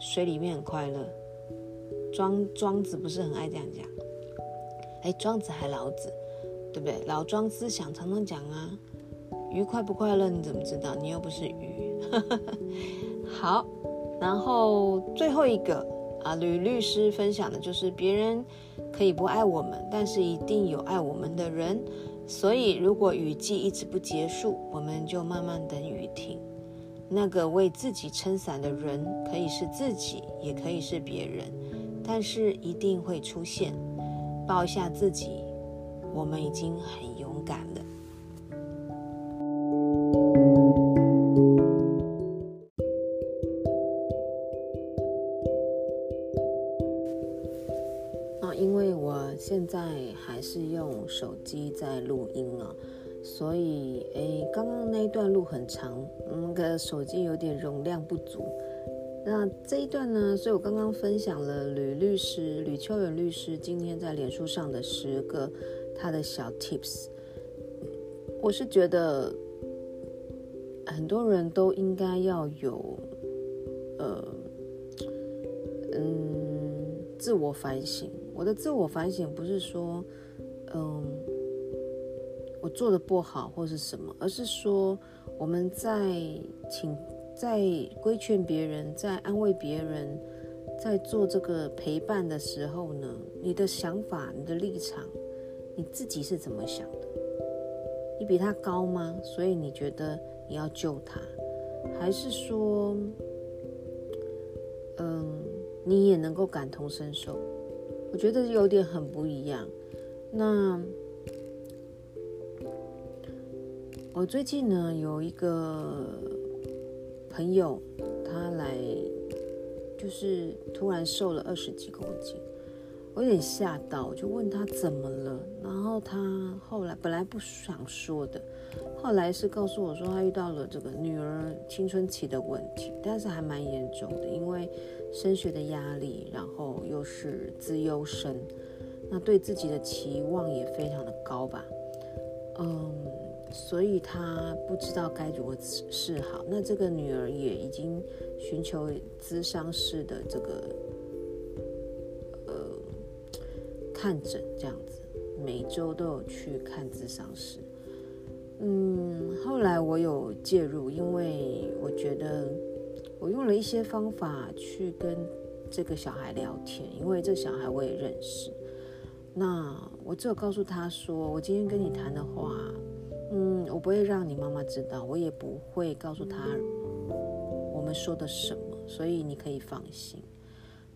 水里面很快乐？庄子不是很爱这样讲？庄子还老子，对不对？老庄思想常常讲啊，鱼快不快乐你怎么知道？你又不是鱼。好，然后最后一个吕律师分享的就是别人可以不爱我们，但是一定有爱我们的人。所以如果雨季一直不结束，我们就慢慢等雨停。那个为自己撑伞的人可以是自己，也可以是别人，但是一定会出现。抱一下自己，我们已经很勇敢了。因为我现在还是用手机在录音啊，所以刚刚那一段录很长，手机有点容量不足。那这一段呢，所以我刚刚分享了吕秋远律师今天在脸书上的10个他的小 tips。 我是觉得很多人都应该要有自我反省。我的自我反省不是说我做的不好或是什么，而是说我们在规劝别人，在安慰别人，在做这个陪伴的时候呢，你的想法，你的立场，你自己是怎么想的？你比他高吗？所以你觉得你要救他？还是说你也能够感同身受？我觉得有点很不一样。那我最近呢，有一个朋友，他来就是突然瘦了20几公斤，我有点吓到，我就问他怎么了，然后他后来本来不想说的，后来是告诉我说他遇到了这个女儿青春期的问题，但是还蛮严重的，因为升学的压力，然后又是资优生，那对自己的期望也非常的高吧，所以他不知道该如何是好。那这个女儿也已经寻求咨商师的这个看诊，这样子每周都有去看咨商师。后来我有介入，因为我觉得我用了一些方法去跟这个小孩聊天，因为这小孩我也认识。那我只有告诉他说，我今天跟你谈的话，我不会让你妈妈知道，我也不会告诉她我们说的什么，所以你可以放心。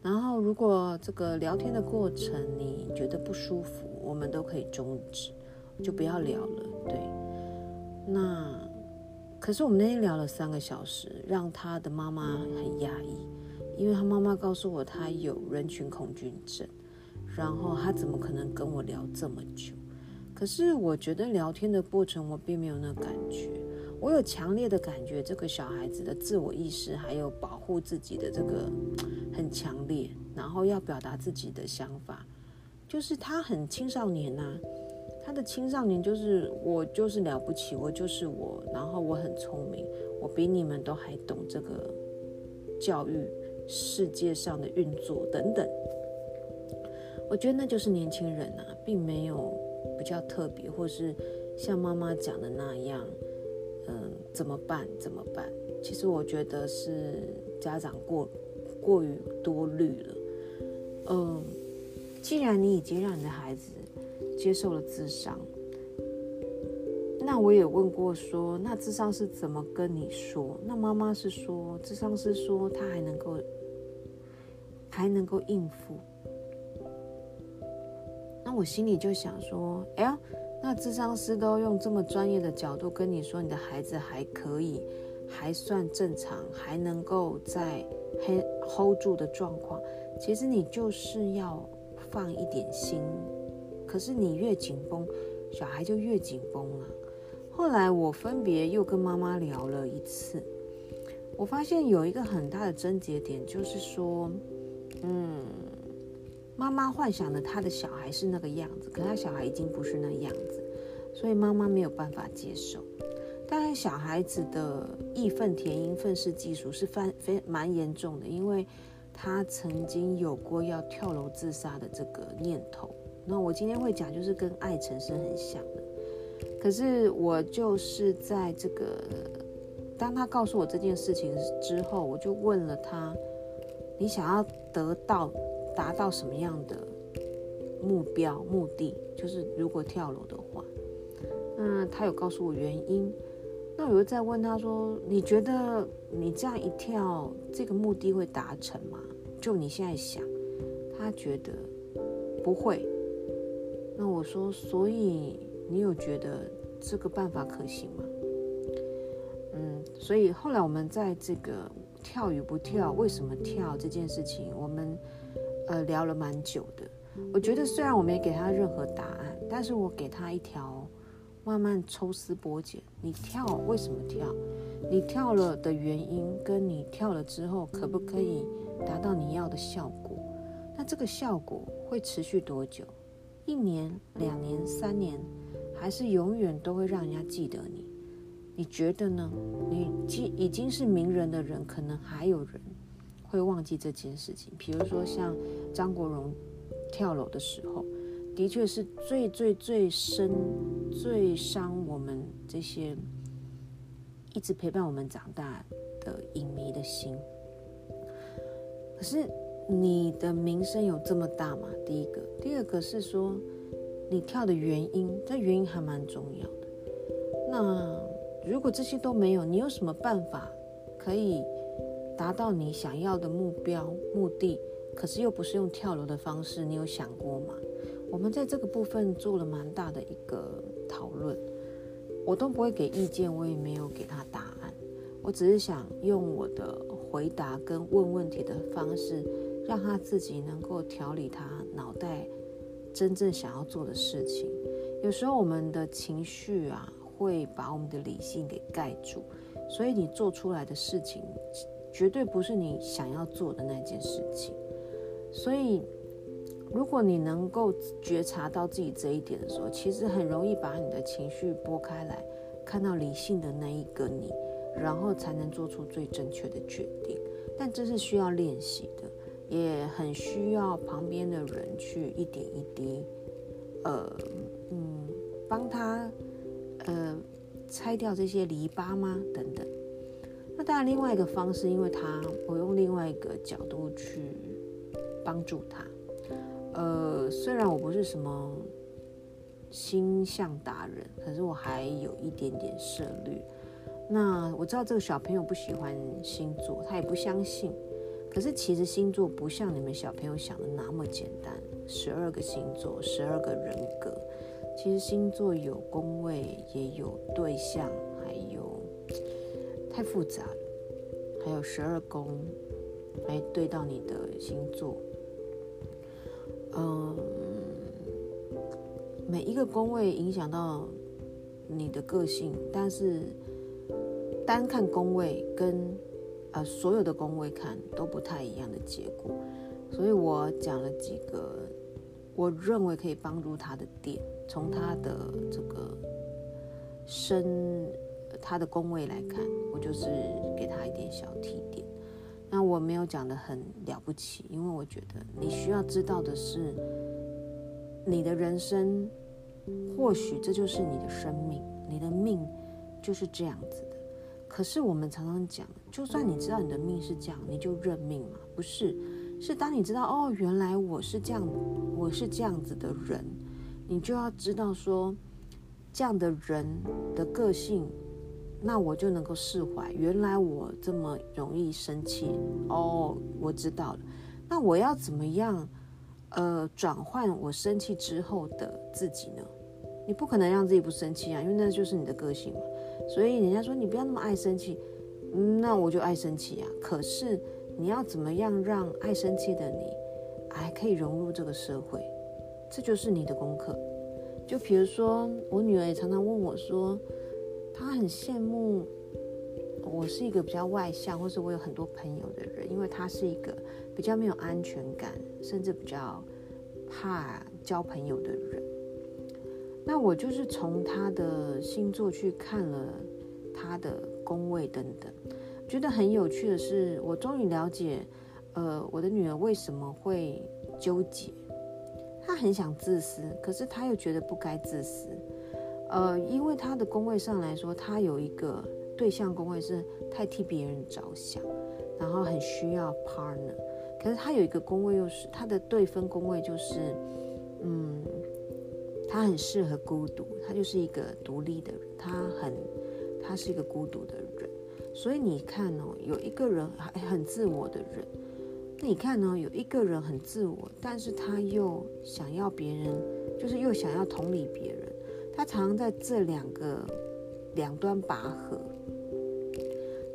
然后如果这个聊天的过程你觉得不舒服，我们都可以终止，就不要聊了。对，那可是我们那天聊了3个小时，让她的妈妈很压抑，因为她妈妈告诉我她有人群恐惧症，然后她怎么可能跟我聊这么久？可是我觉得聊天的过程我并没有那感觉，我有强烈的感觉，这个小孩子的自我意识还有保护自己的这个很强烈，然后要表达自己的想法，就是他很青少年啊，他的青少年就是我就是了不起，我就是我，然后我很聪明，我比你们都还懂这个教育世界上的运作等等。我觉得那就是年轻人啊，并没有比较特别，或是像妈妈讲的那样怎么办。其实我觉得是家长过于多虑了。既然你已经让你的孩子接受了諮商，那我也问过说，那諮商是怎么跟你说？那妈妈是说，諮商是说他还能够应付。那我心里就想说，哎呀，那諮商师都用这么专业的角度跟你说，你的孩子还可以，还算正常，还能够在 hold 住的状况，其实你就是要放一点心。可是你越紧绷，小孩就越紧绷了。后来我分别又跟妈妈聊了一次，我发现有一个很大的症结点，就是说，妈妈幻想的她的小孩是那个样子，可她小孩已经不是那样子，所以妈妈没有办法接受。当然，小孩子的义愤填膺、愤世嫉俗是蛮严重的，因为他曾经有过要跳楼自杀的这个念头。那我今天会讲就是跟艾辰是很像的，可是我就是在这个当他告诉我这件事情之后，我就问了他，你想要达到什么样的目标目的，就是如果跳楼的话。那他有告诉我原因，那我又再问他说，你觉得你这样一跳这个目的会达成吗？就你现在想。他觉得不会。那我说，所以你有觉得这个办法可行吗？所以后来我们在这个跳与不跳，为什么跳这件事情，我们聊了蛮久的。我觉得虽然我没给他任何答案，但是我给他一条慢慢抽丝剥茧，你跳为什么跳？你跳了的原因跟你跳了之后可不可以达到你要的效果？那这个效果会持续多久？1年、2年、3年，还是永远都会让人家记得你？你觉得呢？你已经是名人的人，可能还有人会忘记这件事情。比如说像张国荣跳楼的时候，的确是最最最深、最伤我们这些一直陪伴我们长大的影迷的心。可是你的名声有这么大吗？第一个。第二个是说，你跳的原因，这原因还蛮重要的。那如果这些都没有，你有什么办法可以达到你想要的目标目的？可是又不是用跳楼的方式，你有想过吗？我们在这个部分做了蛮大的一个讨论，我都不会给意见，我也没有给他答案，我只是想用我的回答跟问问题的方式，让他自己能够调理他脑袋真正想要做的事情。有时候我们的情绪啊，会把我们的理性给盖住，所以你做出来的事情绝对不是你想要做的那件事情。所以如果你能够觉察到自己这一点的时候，其实很容易把你的情绪拨开来，看到理性的那一个你，然后才能做出最正确的决定。但这是需要练习的，也很需要旁边的人去一点一滴帮他拆掉这些篱笆吗等等。那当然另外一个方式，因为我用另外一个角度去帮助他。虽然我不是什么星象达人，可是我还有一点点涉略。那我知道这个小朋友不喜欢星座，他也不相信，可是其实星座不像你们小朋友想的那么简单，12个星座，12个人格，其实星座有宫位，也有对象，还有太复杂了，还有12宫，还对到你的星座。每一个宫位影响到你的个性，但是单看宫位跟所有的宫位看都不太一样的结果，所以我讲了几个我认为可以帮助他的点，从他的这个他的宫位来看，我就是给他一点小提点。那我没有讲得很了不起，因为我觉得你需要知道的是，你的人生或许这就是你的生命，你的命就是这样子的。可是我们常常讲，就算你知道你的命是这样，你就认命嘛？不是，是当你知道哦，原来我是这样子的人，你就要知道说，这样的人的个性，那我就能够释怀。原来我这么容易生气，哦，我知道了。那我要怎么样，转换我生气之后的自己呢？你不可能让自己不生气啊，因为那就是你的个性嘛。所以人家说你不要那么爱生气，那我就爱生气啊。可是你要怎么样让爱生气的你还可以融入这个社会，这就是你的功课。就比如说我女儿也常常问我说，她很羡慕我是一个比较外向或是我有很多朋友的人，因为她是一个比较没有安全感，甚至比较怕交朋友的人。那我就是从他的星座去看了他的宫位等等，觉得很有趣的是，我终于了解，我的女儿为什么会纠结。她很想自私，可是她又觉得不该自私。因为她的宫位上来说，她有一个对象宫位是太替别人着想，然后很需要 partner。可是她有一个宫位又是她的对分宫位就是，他很适合孤独，他就是一个独立的人，他是一个孤独的人。所以你看哦，有一个人很自我的人，你看哦，有一个人很自我，但是他又想要别人，就是又想要同理别人，他常常在这两端拔河。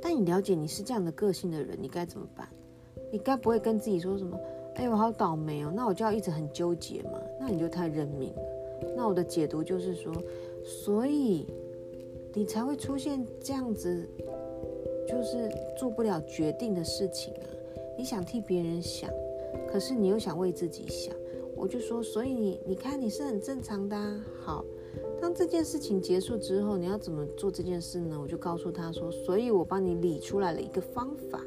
但你了解你是这样的个性的人，你该怎么办？你该不会跟自己说什么，哎，我好倒霉哦，那我就要一直很纠结嘛？那你就太认命了。那我的解读就是说，所以你才会出现这样子，就是做不了决定的事情啊。你想替别人想，可是你又想为自己想。我就说，所以你看你是很正常的啊。好，当这件事情结束之后，你要怎么做这件事呢？我就告诉他说，所以我帮你理出来了一个方法，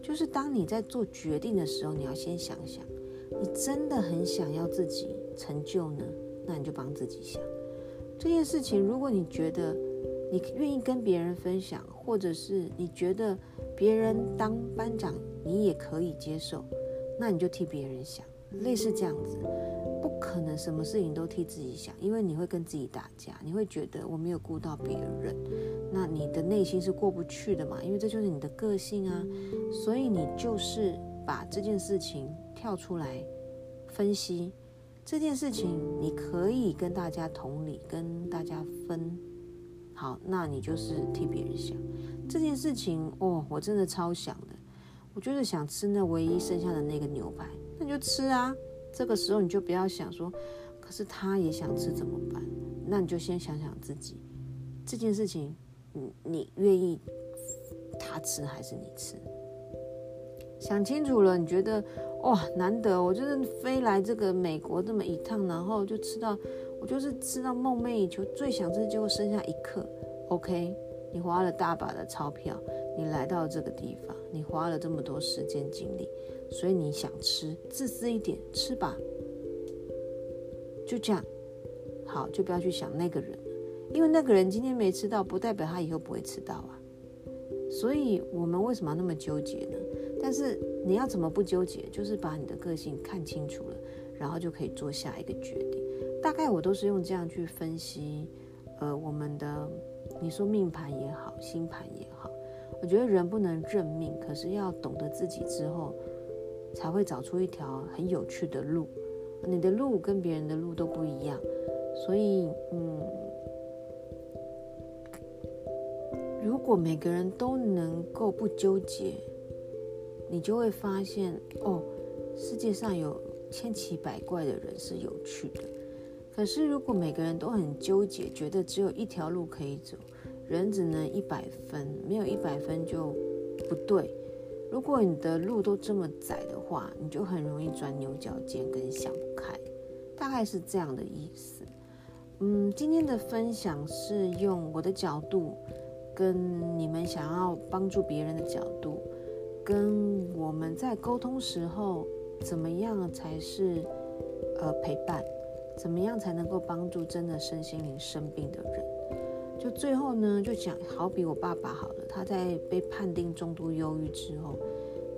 就是当你在做决定的时候，你要先想想，你真的很想要自己成就呢？那你就帮自己想这件事情。如果你觉得你愿意跟别人分享，或者是你觉得别人当班长你也可以接受，那你就替别人想，类似这样子。不可能什么事情都替自己想，因为你会跟自己打架，你会觉得我没有顾到别人，那你的内心是过不去的嘛，因为这就是你的个性啊。所以你就是把这件事情跳出来分析，这件事情你可以跟大家同理，跟大家分好，那你就是替别人想这件事情。哦，我真的超想的，我就是想吃那唯一剩下的那个牛排，那你就吃啊。这个时候你就不要想说，可是他也想吃怎么办？那你就先想想自己这件事情，你愿意他吃还是你吃？想清楚了，你觉得哇，难得我就是飞来这个美国这么一趟，然后就吃到我就是吃到梦寐以求最想吃，结果剩下一克。 OK， 你花了大把的钞票，你来到这个地方，你花了这么多时间精力，所以你想吃，自私一点吃吧，就这样。好，就不要去想那个人，因为那个人今天没吃到不代表他以后不会吃到啊。所以我们为什么要那么纠结呢？但是你要怎么不纠结，就是把你的个性看清楚了，然后就可以做下一个决定。大概我都是用这样去分析，我们的你说命盘也好，星盘也好，我觉得人不能认命，可是要懂得自己之后，才会找出一条很有趣的路。你的路跟别人的路都不一样，所以如果每个人都能够不纠结，你就会发现哦，世界上有千奇百怪的人是有趣的。可是如果每个人都很纠结，觉得只有一条路可以走，人只能100分，没有100分就不对。如果你的路都这么窄的话，你就很容易钻牛角尖跟想不开，大概是这样的意思。今天的分享是用我的角度跟你们想要帮助别人的角度，跟我们在沟通时候怎么样才是陪伴，怎么样才能够帮助真的身心灵生病的人。就最后呢，就讲好比我爸爸好了，他在被判定重度忧郁之后，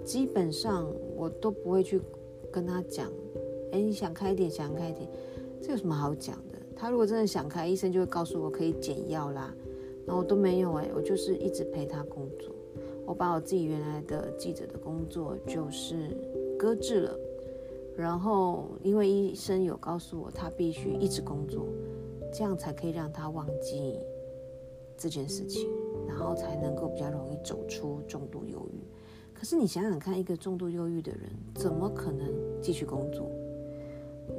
基本上我都不会去跟他讲你想开一点想开一点，这有什么好讲的。他如果真的想开，医生就会告诉我可以减药啦，然后我都没有我就是一直陪他工作。我把我自己原来的记者的工作就是搁置了，然后因为医生有告诉我他必须一直工作，这样才可以让他忘记这件事情，然后才能够比较容易走出重度忧郁。可是你想想看，一个重度忧郁的人怎么可能继续工作？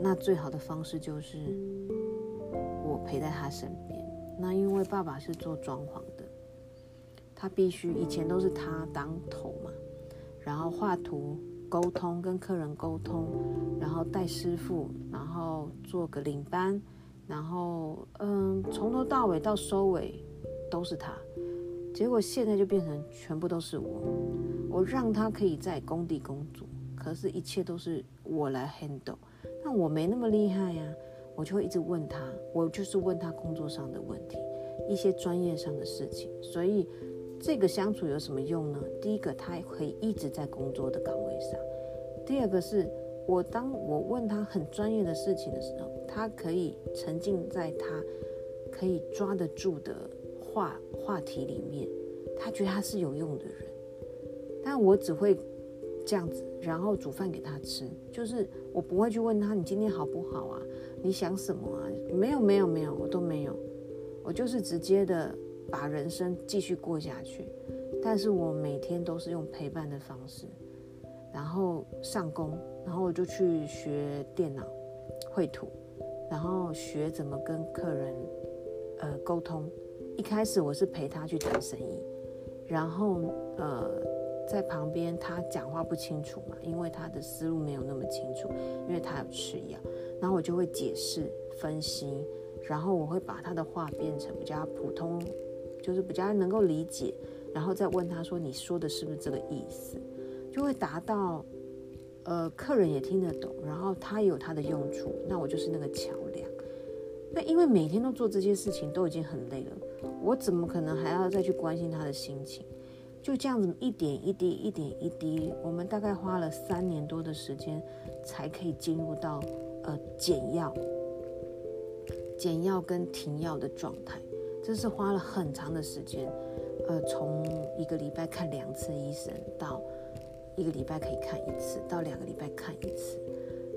那最好的方式就是我陪在他身边。那因为爸爸是做装潢的，他必须以前都是他当头嘛，然后画图、沟通、跟客人沟通，然后带师傅，然后做个领班，然后从头到尾到收尾都是他。结果现在就变成全部都是我让他可以在工地工作，可是一切都是我来 handle。那我没那么厉害呀，我就会一直问他，我就是问他工作上的问题，一些专业上的事情。所以这个相处有什么用呢？第一个，他可以一直在工作的岗位上；第二个是，当我问他很专业的事情的时候，他可以沉浸在他可以抓得住的话题里面，他觉得他是有用的人。但我只会这样子，然后煮饭给他吃，就是我不会去问他你今天好不好啊，你想什么啊，没有，我都没有，我就是直接的把人生继续过下去。但是我每天都是用陪伴的方式，然后上工，然后我就去学电脑绘图，然后学怎么跟客人沟通。一开始我是陪他去谈生意，然后在旁边他讲话不清楚嘛，因为他的思路没有那么清楚，因为他有吃药，然后我就会解释分析，然后我会把他的话变成比较普通，就是比较能够理解，然后再问他说你说的是不是这个意思，就会达到客人也听得懂，然后他也有他的用处，那我就是那个桥梁。那因为每天都做这些事情都已经很累了，我怎么可能还要再去关心他的心情？就这样子一点一滴，我们大概花了3年多的时间才可以进入到减药跟停药的状态，这是花了很长的时间。从一个礼拜看2次医生，到一个礼拜可以看1次，到2个礼拜看1次，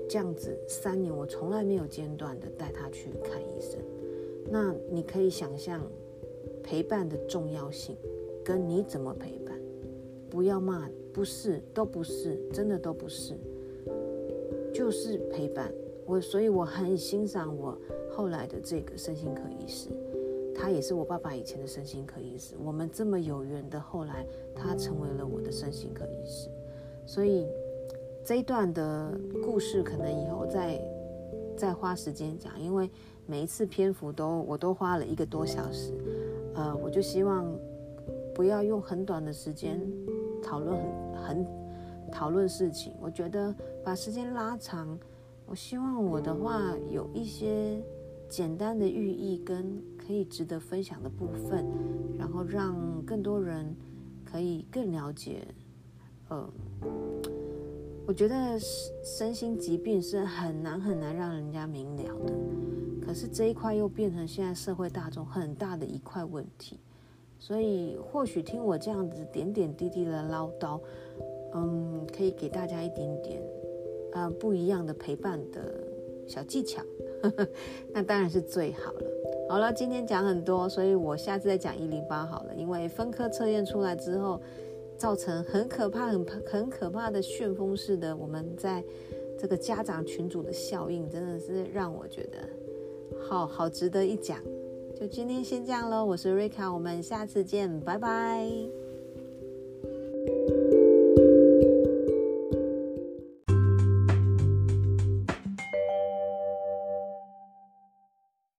这样子3年我从来没有间断的带他去看医生。那你可以想象陪伴的重要性，跟你怎么陪伴，不要骂，不是，都不是，真的都不是，就是陪伴。所以我很欣赏我后来的这个身心科医师，他也是我爸爸以前的身心科医师，我们这么有缘的，后来他成为了我的身心科医师。所以这一段的故事可能以后再花时间讲，因为每一次篇幅我都花了1个多小时，我就希望不要用很短的时间讨论事情。我觉得把时间拉长，我希望我的话有一些简单的寓意跟可以值得分享的部分，然后让更多人可以更了解。我觉得身心疾病是很难让人家明了的，可是这一块又变成现在社会大众很大的一块问题。所以或许听我这样子点点滴滴的唠叨，可以给大家一点点不一样的陪伴的小技巧那当然是最好了。好了，今天讲很多，所以我下次再讲108好了，因为分科测验出来之后，造成很可怕的旋风式的我们在这个家长群组的效应，真的是让我觉得好值得一讲。就今天先这样咯，我是 Rika， 我们下次见，拜拜。